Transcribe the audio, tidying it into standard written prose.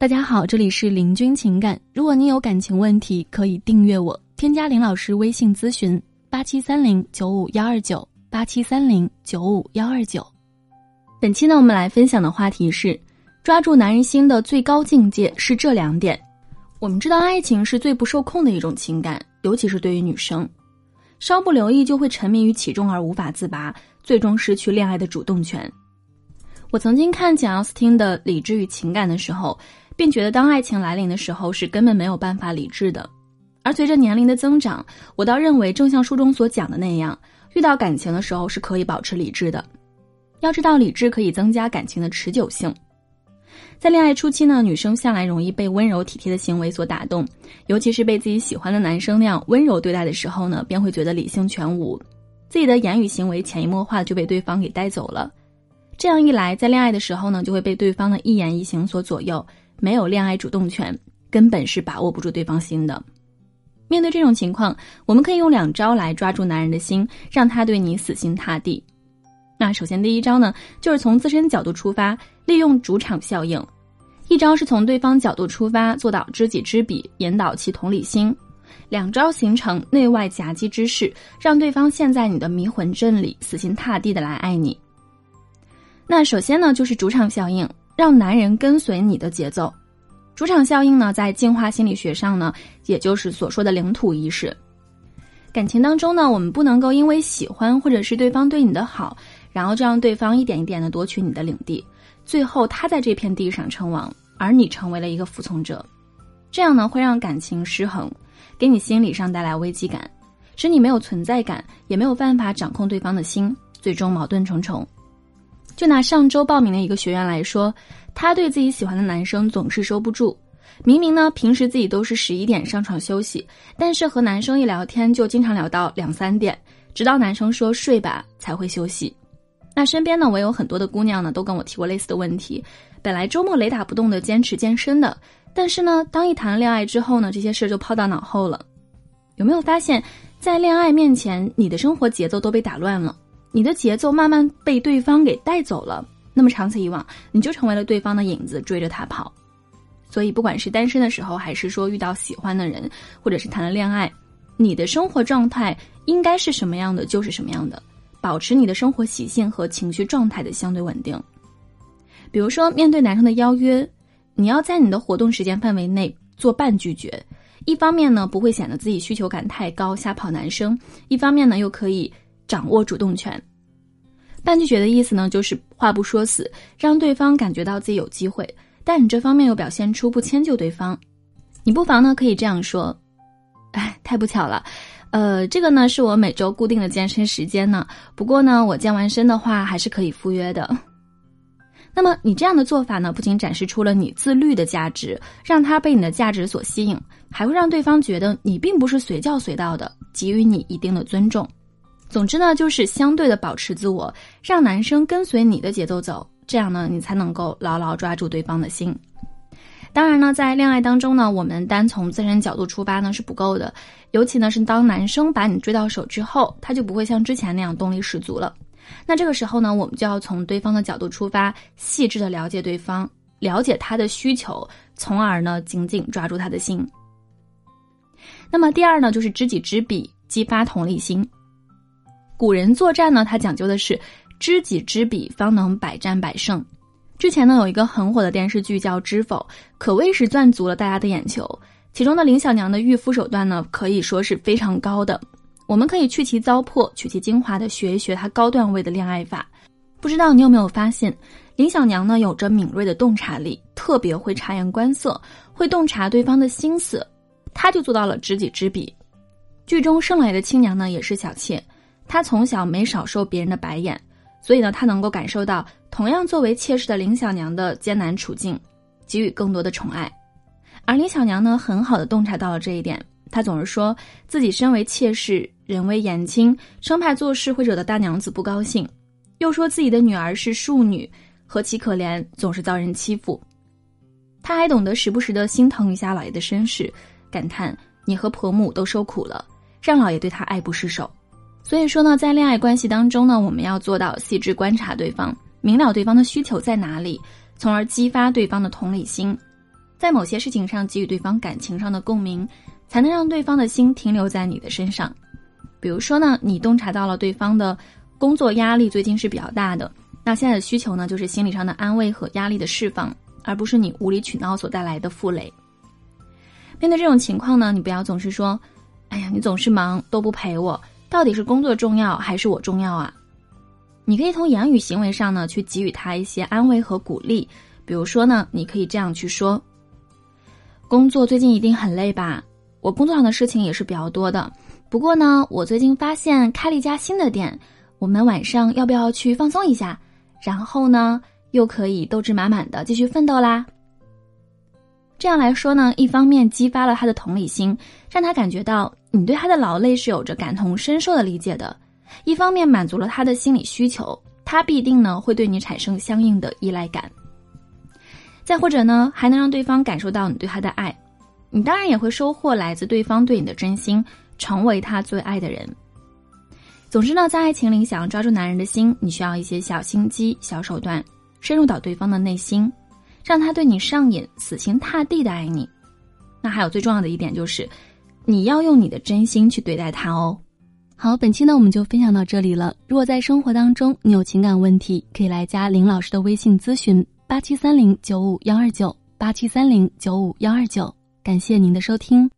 大家好，这里是林君情感。如果你有感情问题，可以订阅我，添加林老师微信咨询8730-95129 8730-95129。本期呢，我们来分享的话题是抓住男人心的最高境界是这两点。我们知道爱情是最不受控的一种情感，尤其是对于女生，稍不留意就会沉迷于其中而无法自拔，最终失去恋爱的主动权。我曾经看简奥斯汀的《理智与情感》的时候，便觉得当爱情来临的时候是根本没有办法理智的。而随着年龄的增长，我倒认为正像书中所讲的那样，遇到感情的时候是可以保持理智的。要知道理智可以增加感情的持久性。在恋爱初期呢，女生向来容易被温柔体贴的行为所打动，尤其是被自己喜欢的男生那样温柔对待的时候呢，便会觉得理性全无，自己的言语行为潜移默化就被对方给带走了。这样一来，在恋爱的时候呢，就会被对方的一言一行所左右，没有恋爱主动权，根本是把握不住对方心的。面对这种情况，我们可以用2招来抓住男人的心，让他对你死心塌地。那首先第一招呢，就是从自身角度出发，利用主场效应。一招是从对方角度出发，做到知己知彼，引导其同理心。2招形成内外夹击之势，让对方陷在你的迷魂阵里，死心塌地的来爱你。那首先呢，就是主场效应，让男人跟随你的节奏。主场效应呢，在进化心理学上呢，也就是所说的领土意识。感情当中呢，我们不能够因为喜欢或者是对方对你的好，然后就让对方一点一点的夺取你的领地，最后他在这片地上称王，而你成为了一个服从者。这样呢，会让感情失衡，给你心理上带来危机感，使你没有存在感，也没有办法掌控对方的心，最终矛盾重重。就拿上周报名的一个学员来说，他对自己喜欢的男生总是收不住，明明呢平时自己都是11点上床休息，但是和男生一聊天就经常聊到2-3点，直到男生说睡吧才会休息。那身边呢，我有很多的姑娘呢，都跟我提过类似的问题。本来周末雷打不动的坚持健身的，但是呢，当一谈恋爱之后呢，这些事就抛到脑后了。有没有发现，在恋爱面前，你的生活节奏都被打乱了，你的节奏慢慢被对方给带走了？那么长此以往，你就成为了对方的影子，追着他跑。所以，不管是单身的时候，还是说遇到喜欢的人，或者是谈了恋爱，你的生活状态应该是什么样的，就是什么样的。保持你的生活习性和情绪状态的相对稳定。比如说，面对男生的邀约，你要在你的活动时间范围内做半拒绝，一方面呢不会显得自己需求感太高，瞎跑男生，一方面呢又可以掌握主动权。半拒绝的意思呢，就是话不说死，让对方感觉到自己有机会，但你这方面又表现出不迁就对方。你不妨呢可以这样说：哎，太不巧了，这个呢是我每周固定的健身时间呢，不过呢我健完身的话还是可以赴约的。那么你这样的做法呢，不仅展示出了你自律的价值，让他被你的价值所吸引，还会让对方觉得你并不是随叫随到的，给予你一定的尊重。总之呢，就是相对的保持自我，让男生跟随你的节奏走，这样呢你才能够牢牢抓住对方的心。当然呢，在恋爱当中呢，我们单从自身角度出发呢是不够的，尤其呢是当男生把你追到手之后，他就不会像之前那样动力十足了。那这个时候呢，我们就要从对方的角度出发，细致的了解对方，了解他的需求，从而呢紧紧抓住他的心。那么第二呢，就是知己知彼，激发同理心。古人作战呢，他讲究的是知己知彼，方能百战百胜。之前呢有一个很火的电视剧叫《知否》，可谓是赚足了大家的眼球，其中的林小娘的御夫手段呢可以说是非常高的，我们可以去其糟粕，取其精华的学一学她高段位的恋爱法。不知道你有没有发现，林小娘呢有着敏锐的洞察力，特别会察言观色，会洞察对方的心思，她就做到了知己知彼。剧中盛来的青娘呢也是小妾，她从小没少受别人的白眼，所以呢她能够感受到同样作为妾室的林小娘的艰难处境，给予更多的宠爱。而林小娘呢很好的洞察到了这一点，她总是说自己身为妾室，人微言轻，生怕做事会惹得大娘子不高兴，又说自己的女儿是庶女，何其可怜，总是遭人欺负。她还懂得时不时的心疼一下老爷的身世，感叹你和婆母都受苦了，让老爷对她爱不释手。所以说呢，在恋爱关系当中呢，我们要做到细致观察对方，明了对方的需求在哪里，从而激发对方的同理心。在某些事情上给予对方感情上的共鸣，才能让对方的心停留在你的身上。比如说呢，你洞察到了对方的工作压力最近是比较大的，那现在的需求呢，就是心理上的安慰和压力的释放，而不是你无理取闹所带来的负累。面对这种情况呢，你不要总是说，哎呀，你总是忙都不陪我，到底是工作重要还是我重要啊？你可以从言语行为上呢，去给予他一些安慰和鼓励。比如说呢，你可以这样去说，工作最近一定很累吧，我工作上的事情也是比较多的，不过呢，我最近发现开了一家新的店，我们晚上要不要去放松一下？然后呢，又可以斗志满满的继续奋斗啦。这样来说呢，一方面激发了他的同理心，让他感觉到你对他的劳累是有着感同身受的理解的；一方面满足了他的心理需求，他必定呢会对你产生相应的依赖感。再或者呢，还能让对方感受到你对他的爱，你当然也会收获来自对方对你的真心，成为他最爱的人。总之呢，在爱情里想要抓住男人的心，你需要一些小心机、小手段，深入到对方的内心，让他对你上瘾，死心塌地的爱你。那还有最重要的一点就是，你要用你的真心去对待他哦。好，本期呢我们就分享到这里了。如果在生活当中你有情感问题，可以来加林老师的微信咨询8730-95129，8730-95129。感谢您的收听。